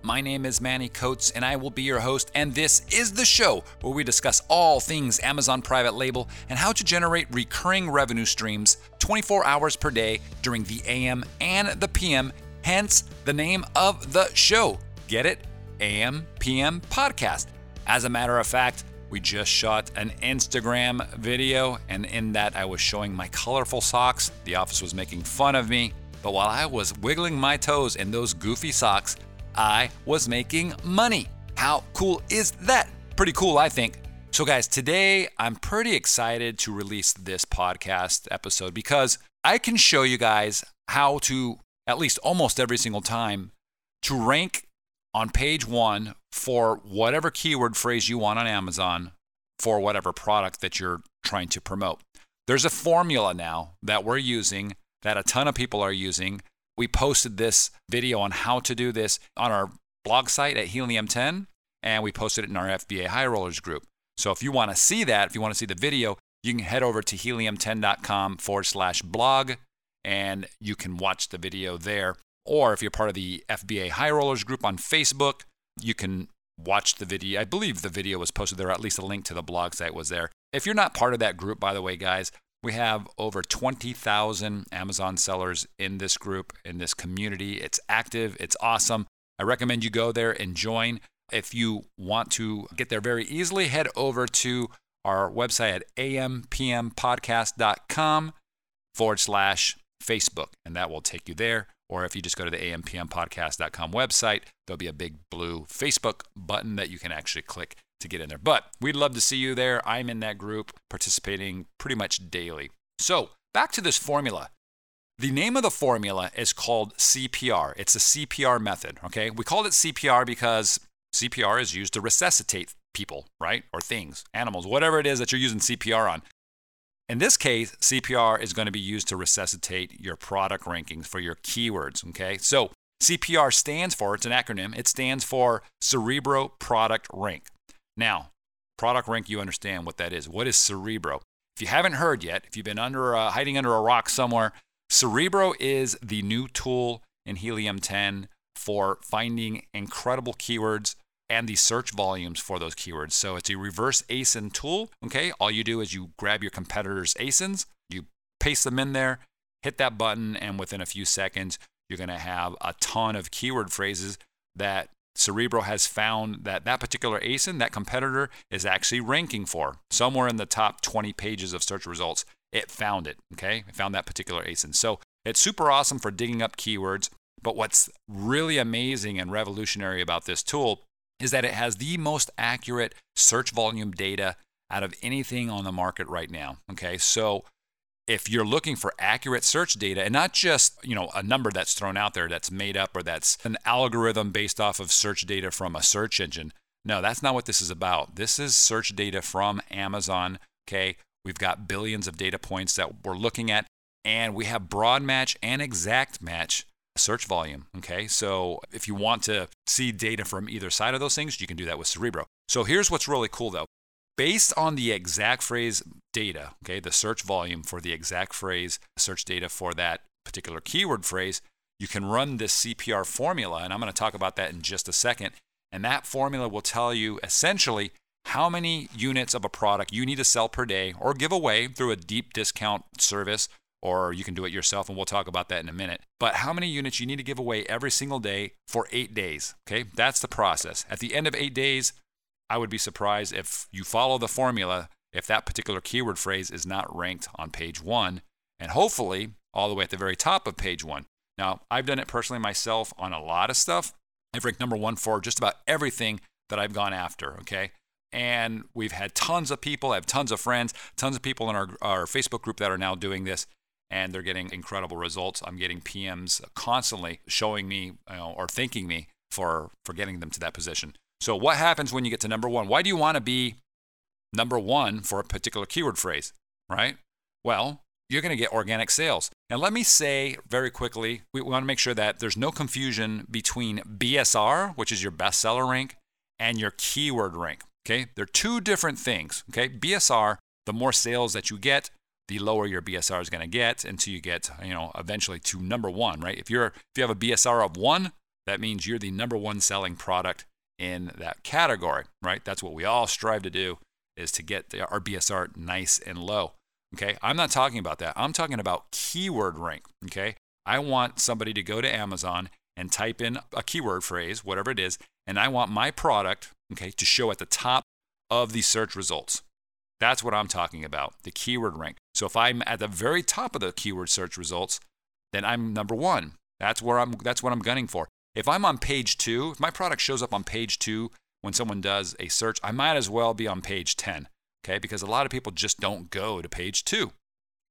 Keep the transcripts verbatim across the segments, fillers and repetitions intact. My name is Manny Coats, and I will be your host, and this is the show where we discuss all things Amazon Private Label and how to generate recurring revenue streams twenty-four hours per day during the A M and the P M, hence the name of the show. Get it? A M P M podcast. As a matter of fact, we just shot an Instagram video, and in that I was showing my colorful socks. The office was making fun of me. But while I was wiggling my toes in those goofy socks, I was making money. How cool is that? Pretty cool, I think. So guys, today I'm pretty excited to release this podcast episode because I can show you guys how to, at least almost every single time, to rank on page one for whatever keyword phrase you want on Amazon for whatever product that you're trying to promote. There's a formula now that we're using that a ton of people are using. We posted this video on how to do this on our blog site at Helium ten, and we posted it in our F B A High Rollers group. So if you want to see that, if you want to see the video, you can head over to helium ten dot com forward slash blog, and you can watch the video there. Or if you're part of the F B A High Rollers group on Facebook, you can watch the video. I believe the video was posted there, or at least a link to the blog site was there. If you're not part of that group, by the way, guys, we have over twenty thousand Amazon sellers in this group, in this community. It's active. It's awesome. I recommend you go there and join. If you want to get there very easily, head over to our website at ampmpodcast.com forward slash Facebook, and that will take you there. Or if you just go to the ampmpodcast dot com website, there'll be a big blue Facebook button that you can actually click to get in there. But we'd love to see you there. I'm in that group participating pretty much daily. So back to this formula. The name of the formula is called C P R. It's a C P R method, okay? We called it C P R because C P R is used to resuscitate people, right? Or things, animals, whatever it is that you're using C P R on. In this case, C P R is going to be used to resuscitate your product rankings for your keywords, okay? So C P R stands for, it's an acronym, it stands for Cerebro Product Rank. Now, product rank, you understand what that is. What is Cerebro? If you haven't heard yet, if you've been under a, hiding under a rock somewhere, Cerebro is the new tool in Helium ten for finding incredible keywords and the search volumes for those keywords. So it's a reverse A S I N tool, okay? All you do is you grab your competitors' A S I Ns, you paste them in there, hit that button, and within a few seconds, you're gonna have a ton of keyword phrases that Cerebro has found that that particular A S I N, that competitor, is actually ranking for. Somewhere in the top twenty pages of search results, it found it, okay? It found that particular A S I N. So it's super awesome for digging up keywords, but what's really amazing and revolutionary about this tool is that it has the most accurate search volume data out of anything on the market right now, okay? So if you're looking for accurate search data and not just, you know, a number that's thrown out there that's made up or that's an algorithm based off of search data from a search engine. No, that's not what this is about. This is search data from Amazon, okay? We've got billions of data points that we're looking at, and we have broad match and exact match search volume, okay? So if you want to see data from either side of those things, you can do that with Cerebro. So here's what's really cool though. Based on the exact phrase data, okay, the search volume for the exact phrase, search data for that particular keyword phrase, you can run this C P R formula, and I'm going to talk about that in just a second. And that formula will tell you essentially how many units of a product you need to sell per day or give away through a deep discount service, or you can do it yourself, and we'll talk about that in a minute. But how many units you need to give away every single day for eight days, okay? That's the process. At the end of eight days, I would be surprised if you follow the formula, if that particular keyword phrase is not ranked on page one, and hopefully all the way at the very top of page one. Now, I've done it personally myself on a lot of stuff. I've ranked number one for just about everything that I've gone after, okay? And we've had tons of people, I have tons of friends, tons of people in our, our Facebook group that are now doing this, and they're getting incredible results. I'm getting P Ms constantly showing me, you know, or thanking me for, for getting them to that position. So what happens when you get to number one? Why do you want to be number one for a particular keyword phrase, right? Well, you're going to get organic sales. And let me say very quickly, we want to make sure that there's no confusion between B S R, which is your bestseller rank, and your keyword rank, okay? They're two different things, okay? B S R, the more sales that you get, the lower your B S R is going to get until you get, you know, eventually to number one, right? If you're if you have a B S R of one, that means you're the number one selling product in that category, right? That's what we all strive to do, is to get the, our B S R nice and low, okay? I'm not talking about that. I'm talking about keyword rank, okay? I want somebody to go to Amazon and type in a keyword phrase, whatever it is, and I want my product, okay, to show at the top of the search results. That's what I'm talking about, the keyword rank. So if I'm at the very top of the keyword search results, then I'm number one. That's where I'm. That's what I'm gunning for. If I'm on page two, if my product shows up on page two when someone does a search, I might as well be on page ten, okay? Because a lot of people just don't go to page two,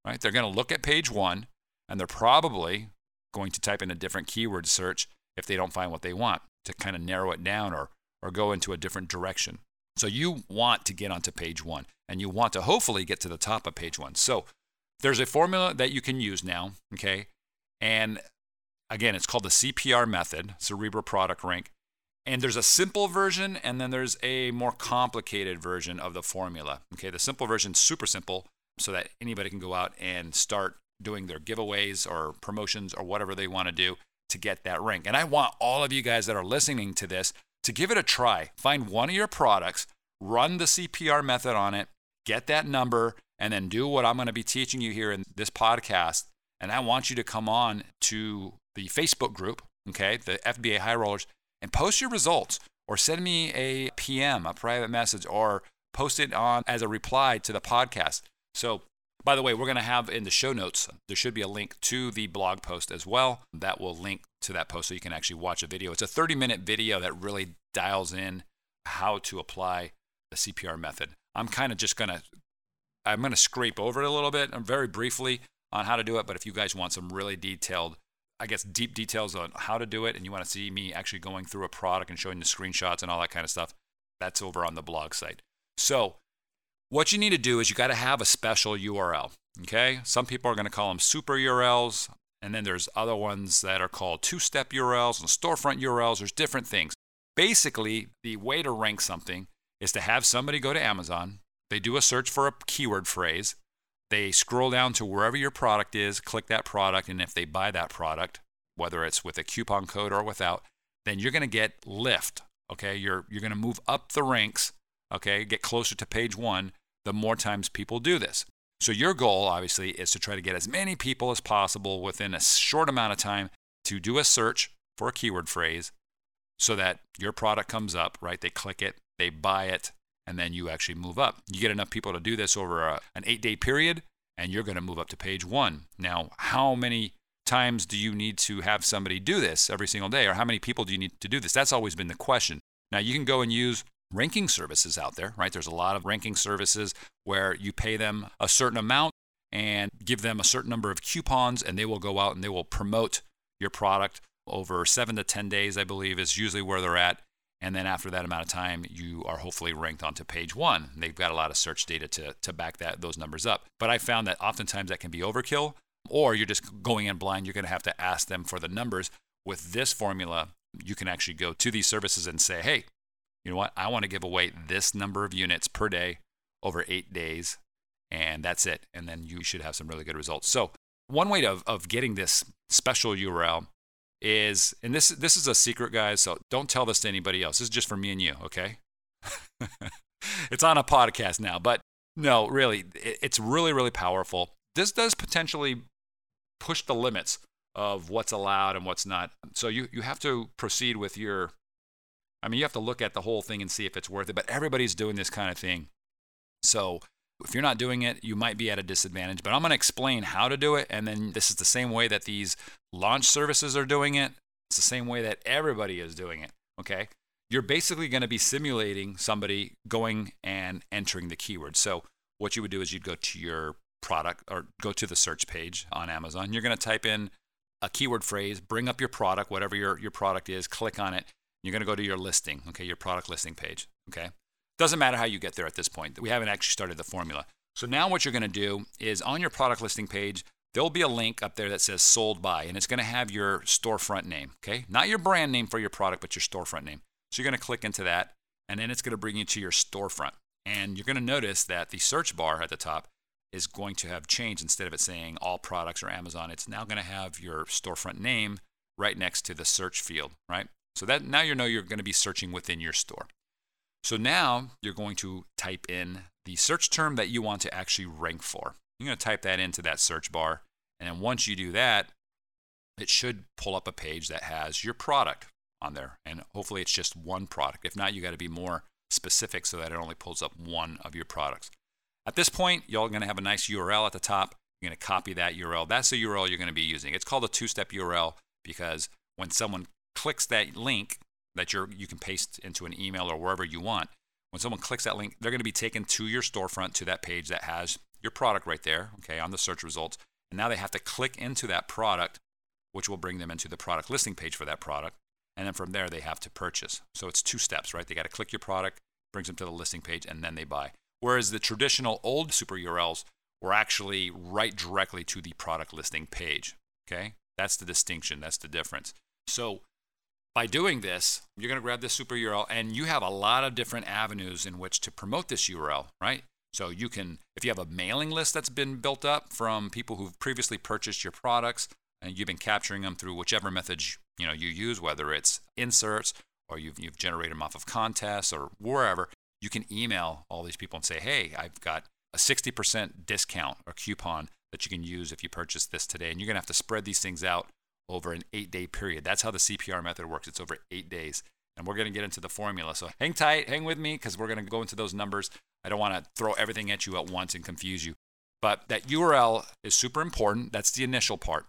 right? They're going to look at page one, and they're probably going to type in a different keyword search if they don't find what they want, to kind of narrow it down or or go into a different direction. So you want to get onto page one, and you want to hopefully get to the top of page one. So there's a formula that you can use now, okay? And again, it's called the C P R method, Cerebro Product Rank. And there's a simple version, and then there's a more complicated version of the formula, okay? The simple version is super simple, so that anybody can go out and start doing their giveaways or promotions or whatever they want to do to get that rank. And I want all of you guys that are listening to this to give it a try. Find one of your products, run the C P R method on it, get that number, and then do what I'm going to be teaching you here in this podcast. And I want you to come on to the Facebook group, okay, the F B A High Rollers, and post your results, or send me a P M, a private message, or post it on as a reply to the podcast. So, by the way, we're going to have in the show notes, there should be a link to the blog post as well. That will link to that post so you can actually watch a video. It's a thirty-minute video that really dials in how to apply the C P R method. I'm kind of just going to, I'm going to scrape over it a little bit, very briefly, on how to do it. But if you guys want some really detailed, I guess, deep details on how to do it, and you want to see me actually going through a product and showing the screenshots and all that kind of stuff, that's over on the blog site. So what you need to do is you got to have a special U R L, okay? Some people are going to call them super U R Ls, and then there's other ones that are called two-step U R Ls and storefront U R Ls. There's different things. Basically, the way to rank something is to have somebody go to Amazon, they do a search for a keyword phrase, they scroll down to wherever your product is, click that product, and if they buy that product, whether it's with a coupon code or without, then you're going to get lift, okay? You're you're going to move up the ranks, okay? Get closer to page one the more times people do this. So your goal, obviously, is to try to get as many people as possible within a short amount of time to do a search for a keyword phrase so that your product comes up, right? They click it, they buy it, and then you actually move up. You get enough people to do this over a, an eight-day period, and you're going to move up to page one. Now, how many times do you need to have somebody do this every single day, or how many people do you need to do this? That's always been the question. Now, you can go and use ranking services out there, right? There's a lot of ranking services where you pay them a certain amount and give them a certain number of coupons, and they will go out and they will promote your product over seven to ten days, I believe, is usually where they're at. And then after that amount of time, you are hopefully ranked onto page one. They've got a lot of search data to, to back that those numbers up. But I found that oftentimes that can be overkill, or you're just going in blind. You're going to have to ask them for the numbers. With this formula, you can actually go to these services and say, hey, you know what? I want to give away this number of units per day over eight days, and that's it. And then you should have some really good results. So one way of, of getting this special U R L is, and this this is a secret, guys, so don't tell this to anybody else. This is just for me and you, okay? It's on a podcast now, but no, really, it, it's really, really powerful. This does potentially push the limits of what's allowed and what's not. So you you have to proceed with your, I mean, you have to look at the whole thing and see if it's worth it, but everybody's doing this kind of thing. So if you're not doing it, you might be at a disadvantage, but I'm going to explain how to do it. And then this is the same way that these launch services are doing it. It's the same way that everybody is doing it, okay? You're basically going to be simulating somebody going and entering the keyword. So what you would do is you'd go to your product or go to the search page on Amazon. You're going to type in a keyword phrase, bring up your product, whatever your, your product is, click on it, You're going to go to your listing, okay, your product listing page, okay? Doesn't matter how you get there at this point. We haven't actually started the formula. So now what you're going to do is on your product listing page, there'll be a link up there that says sold by, and it's going to have your storefront name, okay? Not your brand name for your product, but your storefront name. So you're going to click into that, and then it's going to bring you to your storefront. And you're going to notice that the search bar at the top is going to have changed. Instead of it saying all products or Amazon, it's now going to have your storefront name right next to the search field, right? So that now you know you're going to be searching within your store. So now you're going to type in the search term that you want to actually rank for. You're going to type that into that search bar. And then once you do that, it should pull up a page that has your product on there. And hopefully it's just one product. If not, you got to be more specific so that it only pulls up one of your products. At this point, y'all are going to have a nice U R L at the top. You're going to copy that U R L. That's the U R L you're going to be using. It's called a two-step U R L because when someone clicks that link that you're, you can paste into an email or wherever you want, when someone clicks that link, they're going to be taken to your storefront, to that page that has your product right there, okay, on the search results. And now they have to click into that product, which will bring them into the product listing page for that product. And then from there, they have to purchase. So it's two steps, right? They got to click your product, brings them to the listing page, and then they buy. Whereas the traditional old super U R Ls were actually right directly to the product listing page, okay? That's the distinction, that's the difference. So by doing this, you're gonna grab this super U R L and you have a lot of different avenues in which to promote this U R L, right? So you can, if you have a mailing list that's been built up from people who've previously purchased your products and you've been capturing them through whichever methods you know you use, whether it's inserts or you've, you've generated them off of contests or wherever, you can email all these people and say, hey, I've got a sixty percent discount or coupon that you can use if you purchase this today. And you're going to have to spread these things out over an eight-day period. That's how the C P R method works. It's over eight days. And we're going to get into the formula. So hang tight, hang with me, because we're going to go into those numbers. I don't want to throw everything at you at once and confuse you. But that U R L is super important. That's the initial part.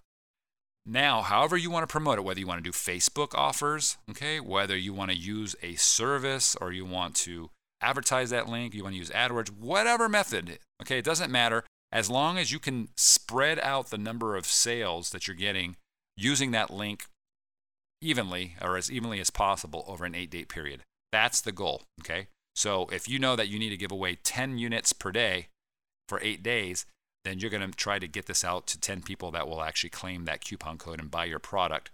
Now, however you want to promote it, whether you want to do Facebook offers, okay, whether you want to use a service or you want to advertise that link, you want to use AdWords, whatever method, okay, it doesn't matter. As long as you can spread out the number of sales that you're getting using that link evenly or as evenly as possible over an eight-day period. That's the goal, okay? So if you know that you need to give away ten units per day for eight days, then you're going to try to get this out to ten people that will actually claim that coupon code and buy your product,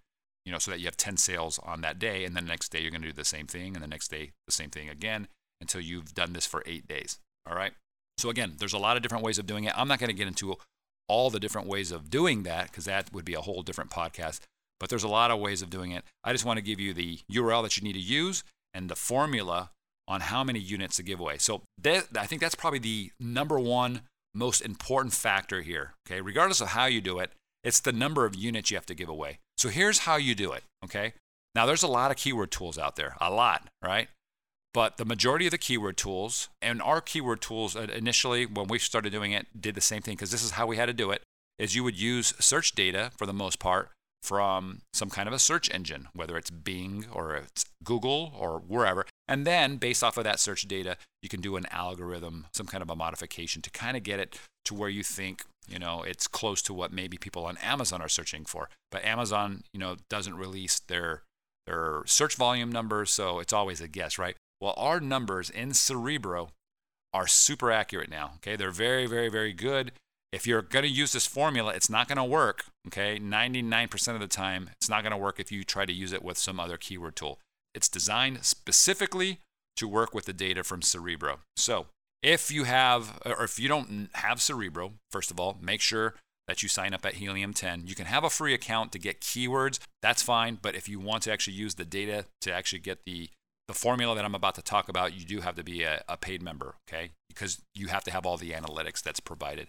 you know, so that you have ten sales on that day, and then the next day you're going to do the same thing, and the next day the same thing again, until you've done this for eight days, all right? So again, there's a lot of different ways of doing it. I'm not going to get into all the different ways of doing that because that would be a whole different podcast, but there's a lot of ways of doing it. I just want to give you the U R L that you need to use and the formula on how many units to give away. So that, I think that's probably the number one most important factor here, okay? Regardless of how you do it, it's the number of units you have to give away. So here's how you do it, okay? Now, there's a lot of keyword tools out there, a lot, right? But the majority of the keyword tools, and our keyword tools initially when we started doing it did the same thing because this is how we had to do it, is you would use search data for the most part from some kind of a search engine, whether it's Bing or it's Google or wherever. And then based off of that search data, you can do an algorithm, some kind of a modification to kind of get it to where you think, you know, it's close to what maybe people on Amazon are searching for. But Amazon, you know, doesn't release their, their search volume numbers, so it's always a guess, right? Well, our numbers in Cerebro are super accurate now, okay? They're very, very, very good. If you're going to use this formula, it's not going to work, okay? ninety-nine percent of the time, it's not going to work if you try to use it with some other keyword tool. It's designed specifically to work with the data from Cerebro. So if you have, or if you don't have Cerebro, first of all, make sure that you sign up at Helium ten. You can have a free account to get keywords. That's fine. But if you want to actually use the data to actually get the The formula that I'm about to talk about, you do have to be a, a paid member, okay? Because you have to have all the analytics that's provided.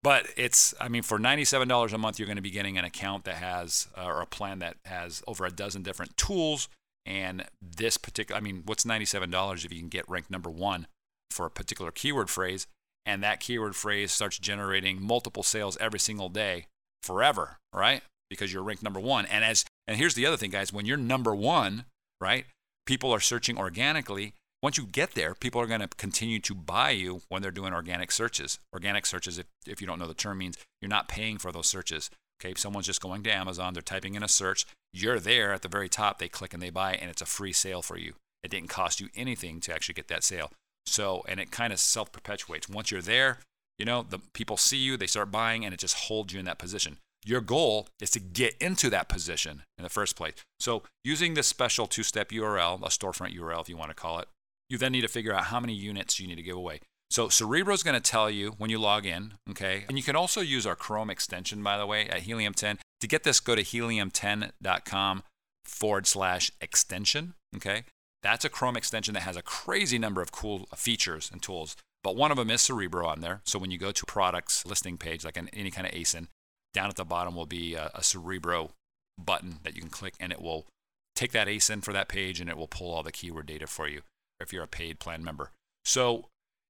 But it's, I mean, for ninety-seven dollars a month, you're going to be getting an account that has, uh, or a plan that has over a dozen different tools. And this particular, I mean, what's ninety-seven dollars if you can get ranked number one for a particular keyword phrase? And that keyword phrase starts generating multiple sales every single day forever, right? Because you're ranked number one. And as, and here's the other thing, guys, when you're number one, right? People are searching organically. Once you get there, people are going to continue to buy you when they're doing organic searches. Organic searches, if, if you don't know the term, means you're not paying for those searches. Okay, if someone's just going to Amazon, they're typing in a search, you're there at the very top, they click and they buy, and it's a free sale for you. It didn't cost you anything to actually get that sale. So, and it kind of self-perpetuates. Once you're there, you know, the people see you, they start buying, and it just holds you in that position. Your goal is to get into that position in the first place. So using this special two-step U R L, a storefront U R L if you want to call it, you then need to figure out how many units you need to give away. So Cerebro is going to tell you when you log in, okay? And you can also use our Chrome extension, by the way, at Helium ten. To get this, go to helium ten dot com forward slash extension, okay? That's a Chrome extension that has a crazy number of cool features and tools, but one of them is Cerebro on there. So when you go to products listing page, like an, any kind of A S I N, down at the bottom will be a, a Cerebro button that you can click, and it will take that A S I N for that page, and it will pull all the keyword data for you if you're a paid plan member. So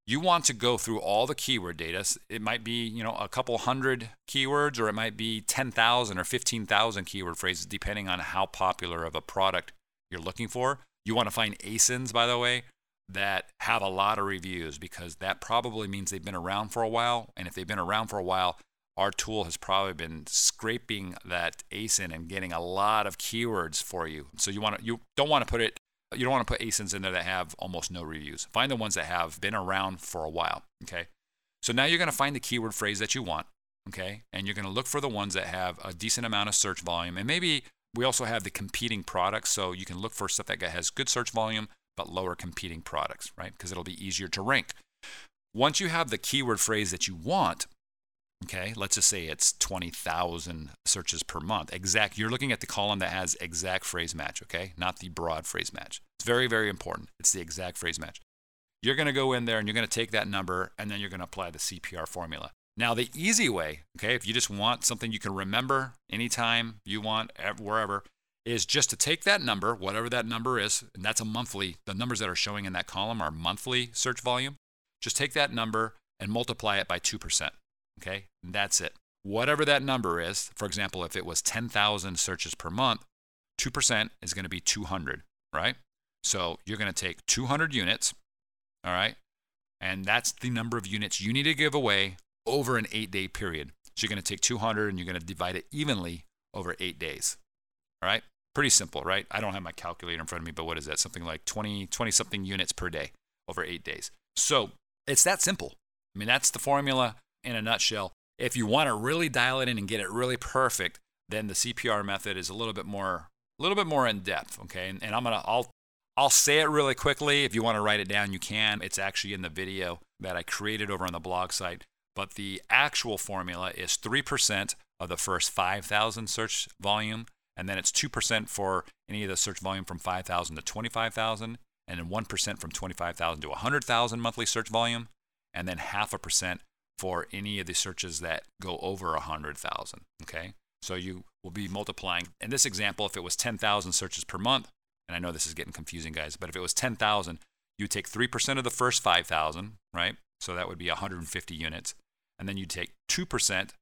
you want to go through all the keyword data. It might be, you know, a couple hundred keywords, or it might be ten thousand or fifteen thousand keyword phrases, depending on how popular of a product you're looking for. You want to find A S I Ns, by the way, that have a lot of reviews, because that probably means they've been around for a while. And if they've been around for a while, our tool has probably been scraping that A S I N and getting a lot of keywords for you. So you want to, you don't want to put it You don't want to put A S I Ns in there that have almost no reviews. Find the ones that have been around for a while, okay? So now you're going to find the keyword phrase that you want, okay? And you're going to look for the ones that have a decent amount of search volume. And maybe we also have the competing products, so you can look for stuff that has good search volume but lower competing products, right? Because it'll be easier to rank. Once you have the keyword phrase that you want, okay, let's just say it's twenty thousand searches per month. Exact, you're looking at the column that has exact phrase match, okay? Not the broad phrase match. It's very, very important. It's the exact phrase match. You're going to go in there and you're going to take that number, and then you're going to apply the C P R formula. Now, the easy way, okay, if you just want something you can remember anytime you want, wherever, is just to take that number, whatever that number is, and that's a monthly, the numbers that are showing in that column are monthly search volume. Just take that number and multiply it by two percent. Okay, and that's it. Whatever that number is, for example, if it was ten thousand searches per month, two percent is going to be two hundred, right? So you're going to take two hundred units, all right? And that's the number of units you need to give away over an eight-day period. So you're going to take two hundred and you're going to divide it evenly over eight days, all right? Pretty simple, right? I don't have my calculator in front of me, but what is that? Something like twenty, twenty-something units per day over eight days. So it's that simple. I mean, that's the formula. In a nutshell, if you want to really dial it in and get it really perfect, then the C P R method is a little bit more, a little bit more in depth. Okay, and, and I'm gonna, I'll, I'll say it really quickly. If you want to write it down, you can. It's actually in the video that I created over on the blog site. But the actual formula is three percent of the first five thousand search volume, and then it's two percent for any of the search volume from five thousand to twenty-five thousand, and then one percent from twenty-five thousand to one hundred thousand monthly search volume, and then half a percent for any of the searches that go over one hundred thousand, okay? So you will be multiplying. In this example, if it was ten thousand searches per month, and I know this is getting confusing, guys, but if it was ten thousand, you take three percent of the first five thousand, right? So that would be one hundred fifty units. And then you take two percent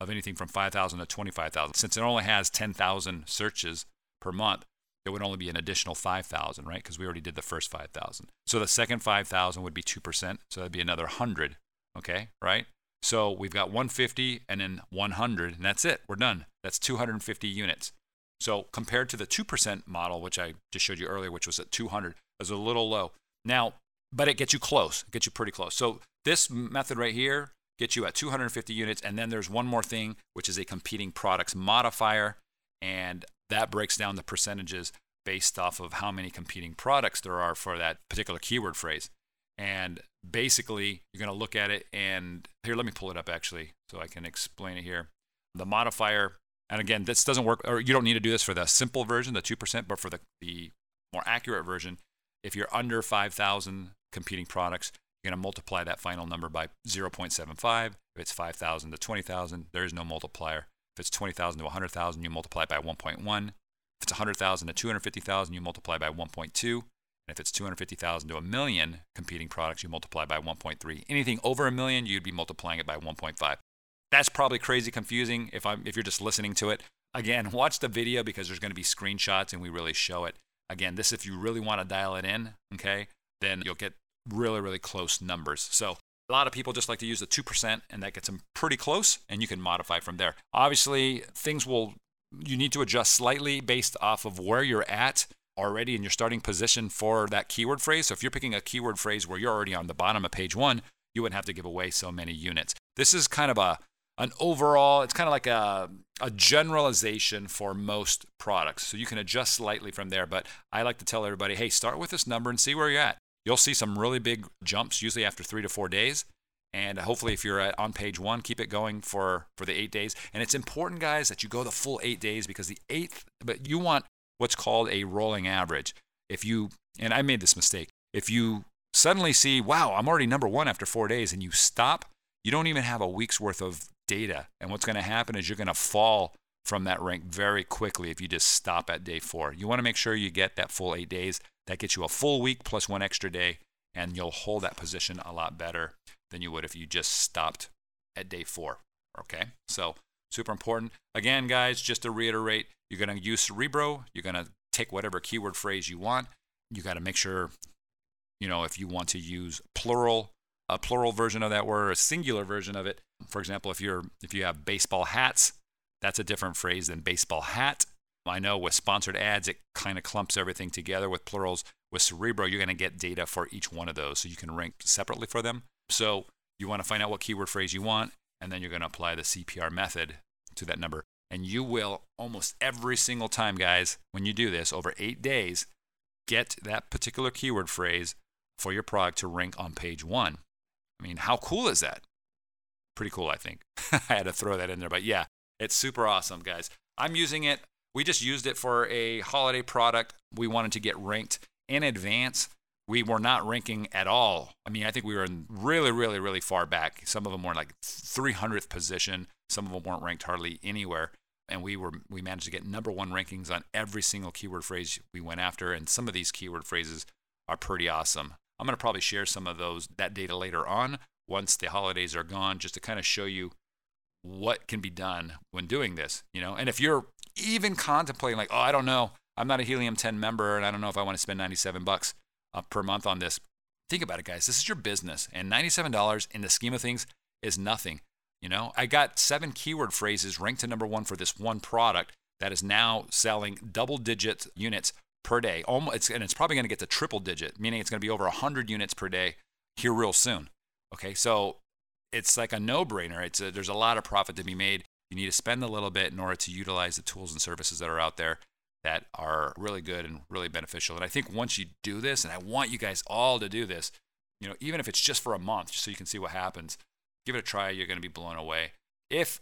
of anything from five thousand to twenty-five thousand. Since it only has ten thousand searches per month, it would only be an additional five thousand, right? Because we already did the first five thousand. So the second five thousand would be two percent, so that'd be another one hundred. Okay, right? So we've got one hundred fifty and then one hundred, and that's it. We're done. That's two hundred fifty units. So compared to the two percent model, which I just showed you earlier, which was at two hundred, it was a little low. Now, but it gets you close. It gets you pretty close. So this method right here gets you at two hundred fifty units, and then there's one more thing, which is a competing products modifier, and that breaks down the percentages based off of how many competing products there are for that particular keyword phrase. And basically, you're going to look at it, and here, let me pull it up actually so I can explain it here. The modifier, and again, this doesn't work, or you don't need to do this for the simple version, the two percent, but for the, the more accurate version, if you're under five thousand competing products, you're going to multiply that final number by zero point seven five. If it's five thousand to twenty thousand, there is no multiplier. If it's twenty thousand to one hundred thousand, you multiply it by one point one. If it's one hundred thousand to two hundred fifty thousand, you multiply by one point two. And if it's two hundred fifty thousand to a million competing products, you multiply by one point three. Anything over a million, you'd be multiplying it by one point five. That's probably crazy confusing if I'm if you're just listening to it. Again, watch the video because there's going to be screenshots and we really show it. Again, this if you really want to dial it in, okay, then you'll get really, really close numbers. So A lot of people just like to use the two percent, and that gets them pretty close, and you can modify from there. Obviously, things will, you need to adjust slightly based off of where you're at already in your starting position for that keyword phrase. So if you're picking a keyword phrase where you're already on the bottom of page one, you wouldn't have to give away so many units. This is kind of a an overall, it's kind of like a, a generalization for most products. So you can adjust slightly from there, but I like to tell everybody, hey, start with this number and see where you're at. You'll see some really big jumps, usually after three to four days. And hopefully if you're at, on page one, keep it going for, for the eight days. And it's important, guys, that you go the full eight days because the eighth, but you want what's called a rolling average. If you, and I made this mistake, if you suddenly see, wow, I'm already number one after four days and you stop, you don't even have a week's worth of data. And what's going to happen is you're going to fall from that rank very quickly if you just stop at day four. You want to make sure you get that full eight days. That gets you a full week plus one extra day, and you'll hold that position a lot better than you would if you just stopped at day four, okay? So super important. Again, guys, just to reiterate, you're going to use Cerebro. You're going to take whatever keyword phrase you want. You got to make sure, you know, if you want to use plural, a plural version of that word, or a singular version of it. For example, if you're if you have baseball hats, that's a different phrase than baseball hat. I know with sponsored ads, it kind of clumps everything together with plurals. With Cerebro, you're going to get data for each one of those, so you can rank separately for them. So you want to find out what keyword phrase you want, and then you're going to apply the C P R method to that number. And you will almost every single time, guys, when you do this over eight days, get that particular keyword phrase for your product to rank on page one. I mean, how cool is that? Pretty cool, I think. I had to throw that in there, but yeah, it's super awesome, guys. I'm using it. We just used it for a holiday product. We wanted to get ranked in advance. We were not ranking at all. I mean, I think we were in really, really, really far back. Some of them were in like three hundredth position. Some of them weren't ranked hardly anywhere. And we were we managed to get number one rankings on every single keyword phrase we went after. And some of these keyword phrases are pretty awesome. I'm going to probably share some of those, that data later on once the holidays are gone, just to kind of show you what can be done when doing this, you know. And if you're even contemplating like, oh, I don't know, I'm not a Helium ten member and I don't know if I want to spend ninety-seven bucks uh, per month on this. Think about it, guys. This is your business, and ninety-seven dollars in the scheme of things is nothing. You know, I got seven keyword phrases ranked to number one for this one product that is now selling double-digit units per day. Almost, it's, and it's probably going to get to triple-digit, meaning it's going to be over one hundred units per day here real soon. Okay, so it's like a no-brainer. It's a, there's a lot of profit to be made. You need to spend a little bit in order to utilize the tools and services that are out there that are really good and really beneficial. And I think once you do this, and I want you guys all to do this, you know, even if it's just for a month, just so you can see what happens. Give it a try. You're going to be blown away. If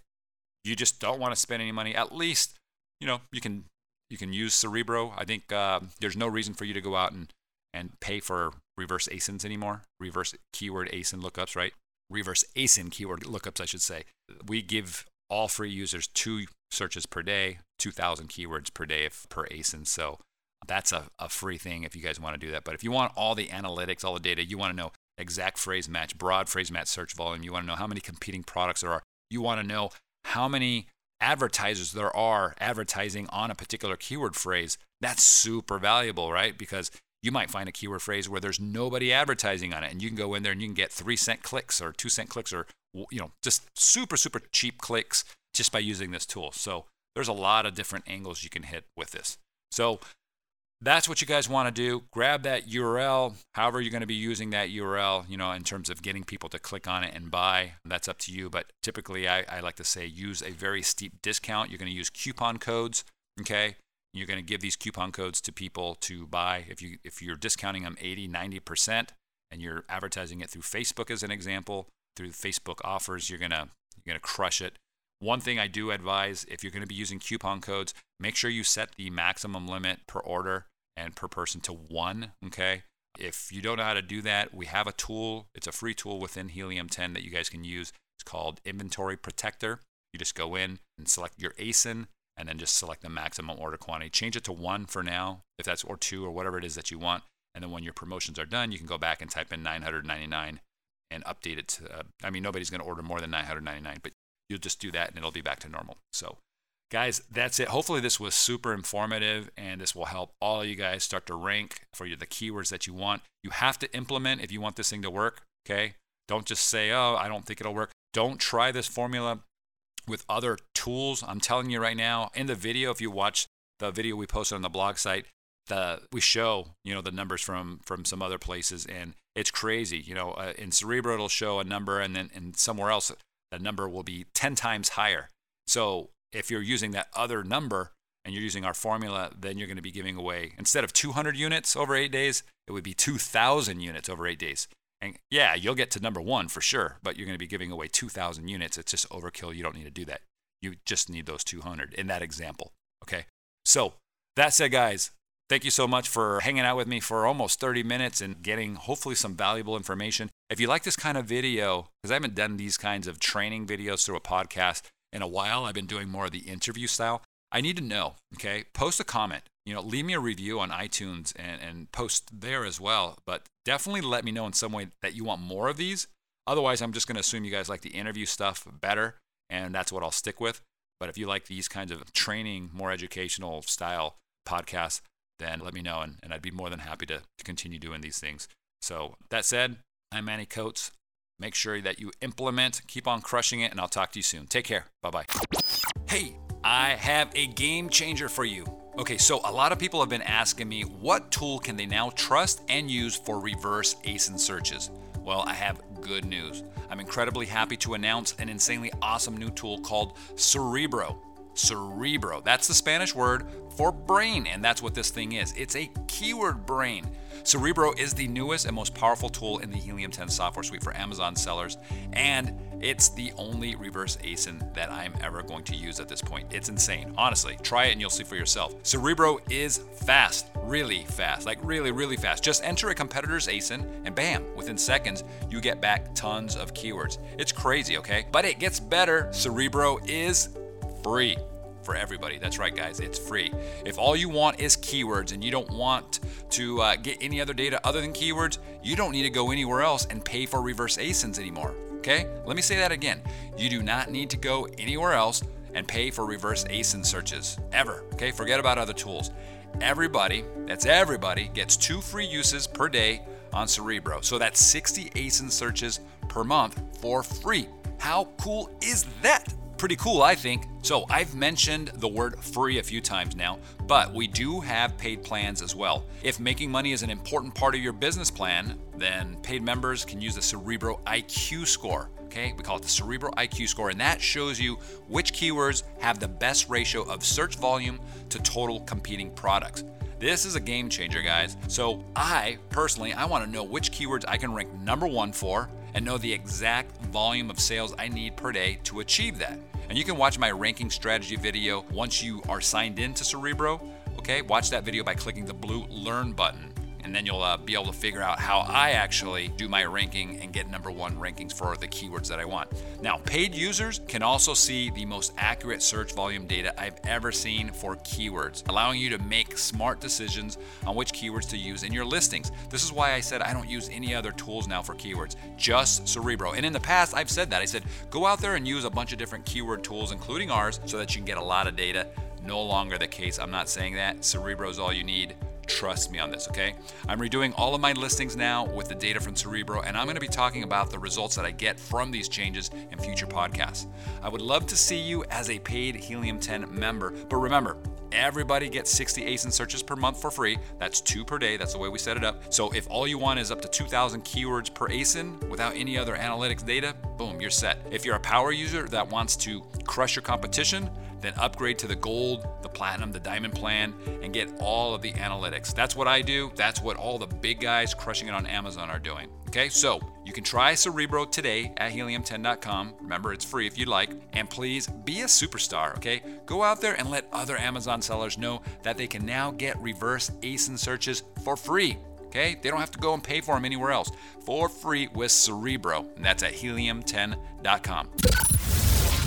you just don't want to spend any money, at least, you know, you can you can use Cerebro. I think uh, there's no reason for you to go out and, and pay for reverse A S I Ns anymore. Reverse keyword A S I N lookups, right? Reverse A S I N keyword lookups, I should say. We give all free users two searches per day, two thousand keywords per day if, per A S I N. So that's a, a free thing if you guys want to do that. But if you want all the analytics, all the data, you want to know exact phrase match, broad phrase match search volume. You want to know how many competing products there are. You want to know how many advertisers there are advertising on a particular keyword phrase. That's super valuable, right? Because you might find a keyword phrase where there's nobody advertising on it, and you can go in there and you can get three cent clicks or two cent clicks or, you know, just super, super cheap clicks just by using this tool. So there's a lot of different angles you can hit with this. So that's what you guys want to do. Grab that U R L, however you're going to be using that U R L, you know, in terms of getting people to click on it and buy. That's up to you. But typically, I, I like to say use a very steep discount. You're going to use coupon codes, okay? You're going to give these coupon codes to people to buy. If, you, if you're discounting them eighty, ninety percent, and you're advertising it through Facebook as an example, through Facebook offers, you're going to you're going to crush it. One thing I do advise, if you're going to be using coupon codes, make sure you set the maximum limit per order and per person to one, okay? If you don't know how to do that, we have a tool. It's a free tool within Helium ten that you guys can use. It's called Inventory Protector. You just go in and select your A S I N and then just select the maximum order quantity. Change it to one for now, if that's or two or whatever it is that you want. And then when your promotions are done, you can go back and type in nine hundred ninety-nine and update it to, uh, I mean, nobody's going to order more than nine hundred ninety-nine, but you'll just do that and it'll be back to normal. So guys, that's it. Hopefully this was super informative and this will help all you guys start to rank for the keywords that you want. You have to implement if you want this thing to work, okay? Don't just say, oh, I don't think it'll work. Don't try this formula with other tools. I'm telling you right now, in the video, if you watch the video we posted on the blog site, the we show, you know, the numbers from from some other places, and it's crazy. You know, uh, in Cerebro, it'll show a number, and then and somewhere else, the number will be ten times higher. So if you're using that other number and you're using our formula, then you're going to be giving away, instead of two hundred units over eight days, it would be two thousand units over eight days. And yeah, you'll get to number one for sure, but you're going to be giving away two thousand units. It's just overkill. You don't need to do that. You just need those two hundred in that example. Okay. So that said, guys, thank you so much for hanging out with me for almost thirty minutes and getting hopefully some valuable information. If you like this kind of video, because I haven't done these kinds of training videos through a podcast in a while, I've been doing more of the interview style. I need to know, okay? Post a comment. You know, leave me a review on iTunes and, and post there as well. But definitely let me know in some way that you want more of these. Otherwise, I'm just going to assume you guys like the interview stuff better, and that's what I'll stick with. But if you like these kinds of training, more educational style podcasts, then let me know, and, and I'd be more than happy to, to continue doing these things. So that said, I'm Manny Coats. Make sure that you implement, keep on crushing it, and I'll talk to you soon. Take care. Bye-bye. Hey, I have a game changer for you. Okay, so a lot of people have been asking me what tool can they now trust and use for reverse A S I N searches. Well, I have good news. I'm incredibly happy to announce an insanely awesome new tool called Cerebro. Cerebro, that's the Spanish word for brain, and that's what this thing is. It's a keyword brain. Cerebro is the newest and most powerful tool in the Helium ten software suite for Amazon sellers, and it's the only reverse A S I N that I'm ever going to use at this point. It's insane. Honestly, try it and you'll see for yourself. Cerebro is fast, really fast, like really, really fast. Just enter a competitor's A S I N and bam, within seconds, you get back tons of keywords. It's crazy, okay? But it gets better. Cerebro is free for everybody. That's right, guys. It's free. If all you want is keywords and you don't want to uh, get any other data other than keywords, you don't need to go anywhere else and pay for reverse A S I Ns anymore. Okay? Let me say that again. You do not need to go anywhere else and pay for reverse A S I N searches ever. Okay? Forget about other tools. Everybody, that's everybody, gets two free uses per day on Cerebro. So that's sixty A S I N searches per month for free. How cool is that? Pretty cool, I think. So I've mentioned the word free a few times now, but we do have paid plans as well. If making money is an important part of your business plan, then paid members can use the Cerebro I Q score. Okay, we call it the Cerebro I Q score, and that shows you which keywords have the best ratio of search volume to total competing products. This is a game changer, guys. So I personally, I want to know which keywords I can rank number one for and know the exact volume of sales I need per day to achieve that. And you can watch my ranking strategy video once you are signed in to Cerebro. Okay, watch that video by clicking the blue Learn button, and then you'll uh, be able to figure out how I actually do my ranking and get number one rankings for the keywords that I want. Now, paid users can also see the most accurate search volume data I've ever seen for keywords, allowing you to make smart decisions on which keywords to use in your listings. This is why I said I don't use any other tools now for keywords, just Cerebro. And in the past, I've said that. I said, go out there and use a bunch of different keyword tools, including ours, so that you can get a lot of data. No longer the case. I'm not saying that. Cerebro is all you need. Trust me on this, okay? I'm redoing all of my listings now with the data from Cerebro, and I'm going to be talking about the results that I get from these changes in future podcasts. I would love to see you as a paid Helium ten member, but remember, everybody gets sixty A S I N searches per month for free. That's two per day. That's the way we set it up. So if all you want is up to two thousand keywords per A S I N without any other analytics data, boom, you're set. If you're a power user that wants to crush your competition, then upgrade to the gold, the platinum, the diamond plan, and get all of the analytics. That's what I do. That's what all the big guys crushing it on Amazon are doing. Okay, so you can try Cerebro today at helium ten dot com. Remember, it's free if you'd like. And please be a superstar, okay? Go out there and let other Amazon sellers know that they can now get reverse A S I N searches for free, okay? They don't have to go and pay for them anywhere else. For free with Cerebro, and that's at helium ten dot com.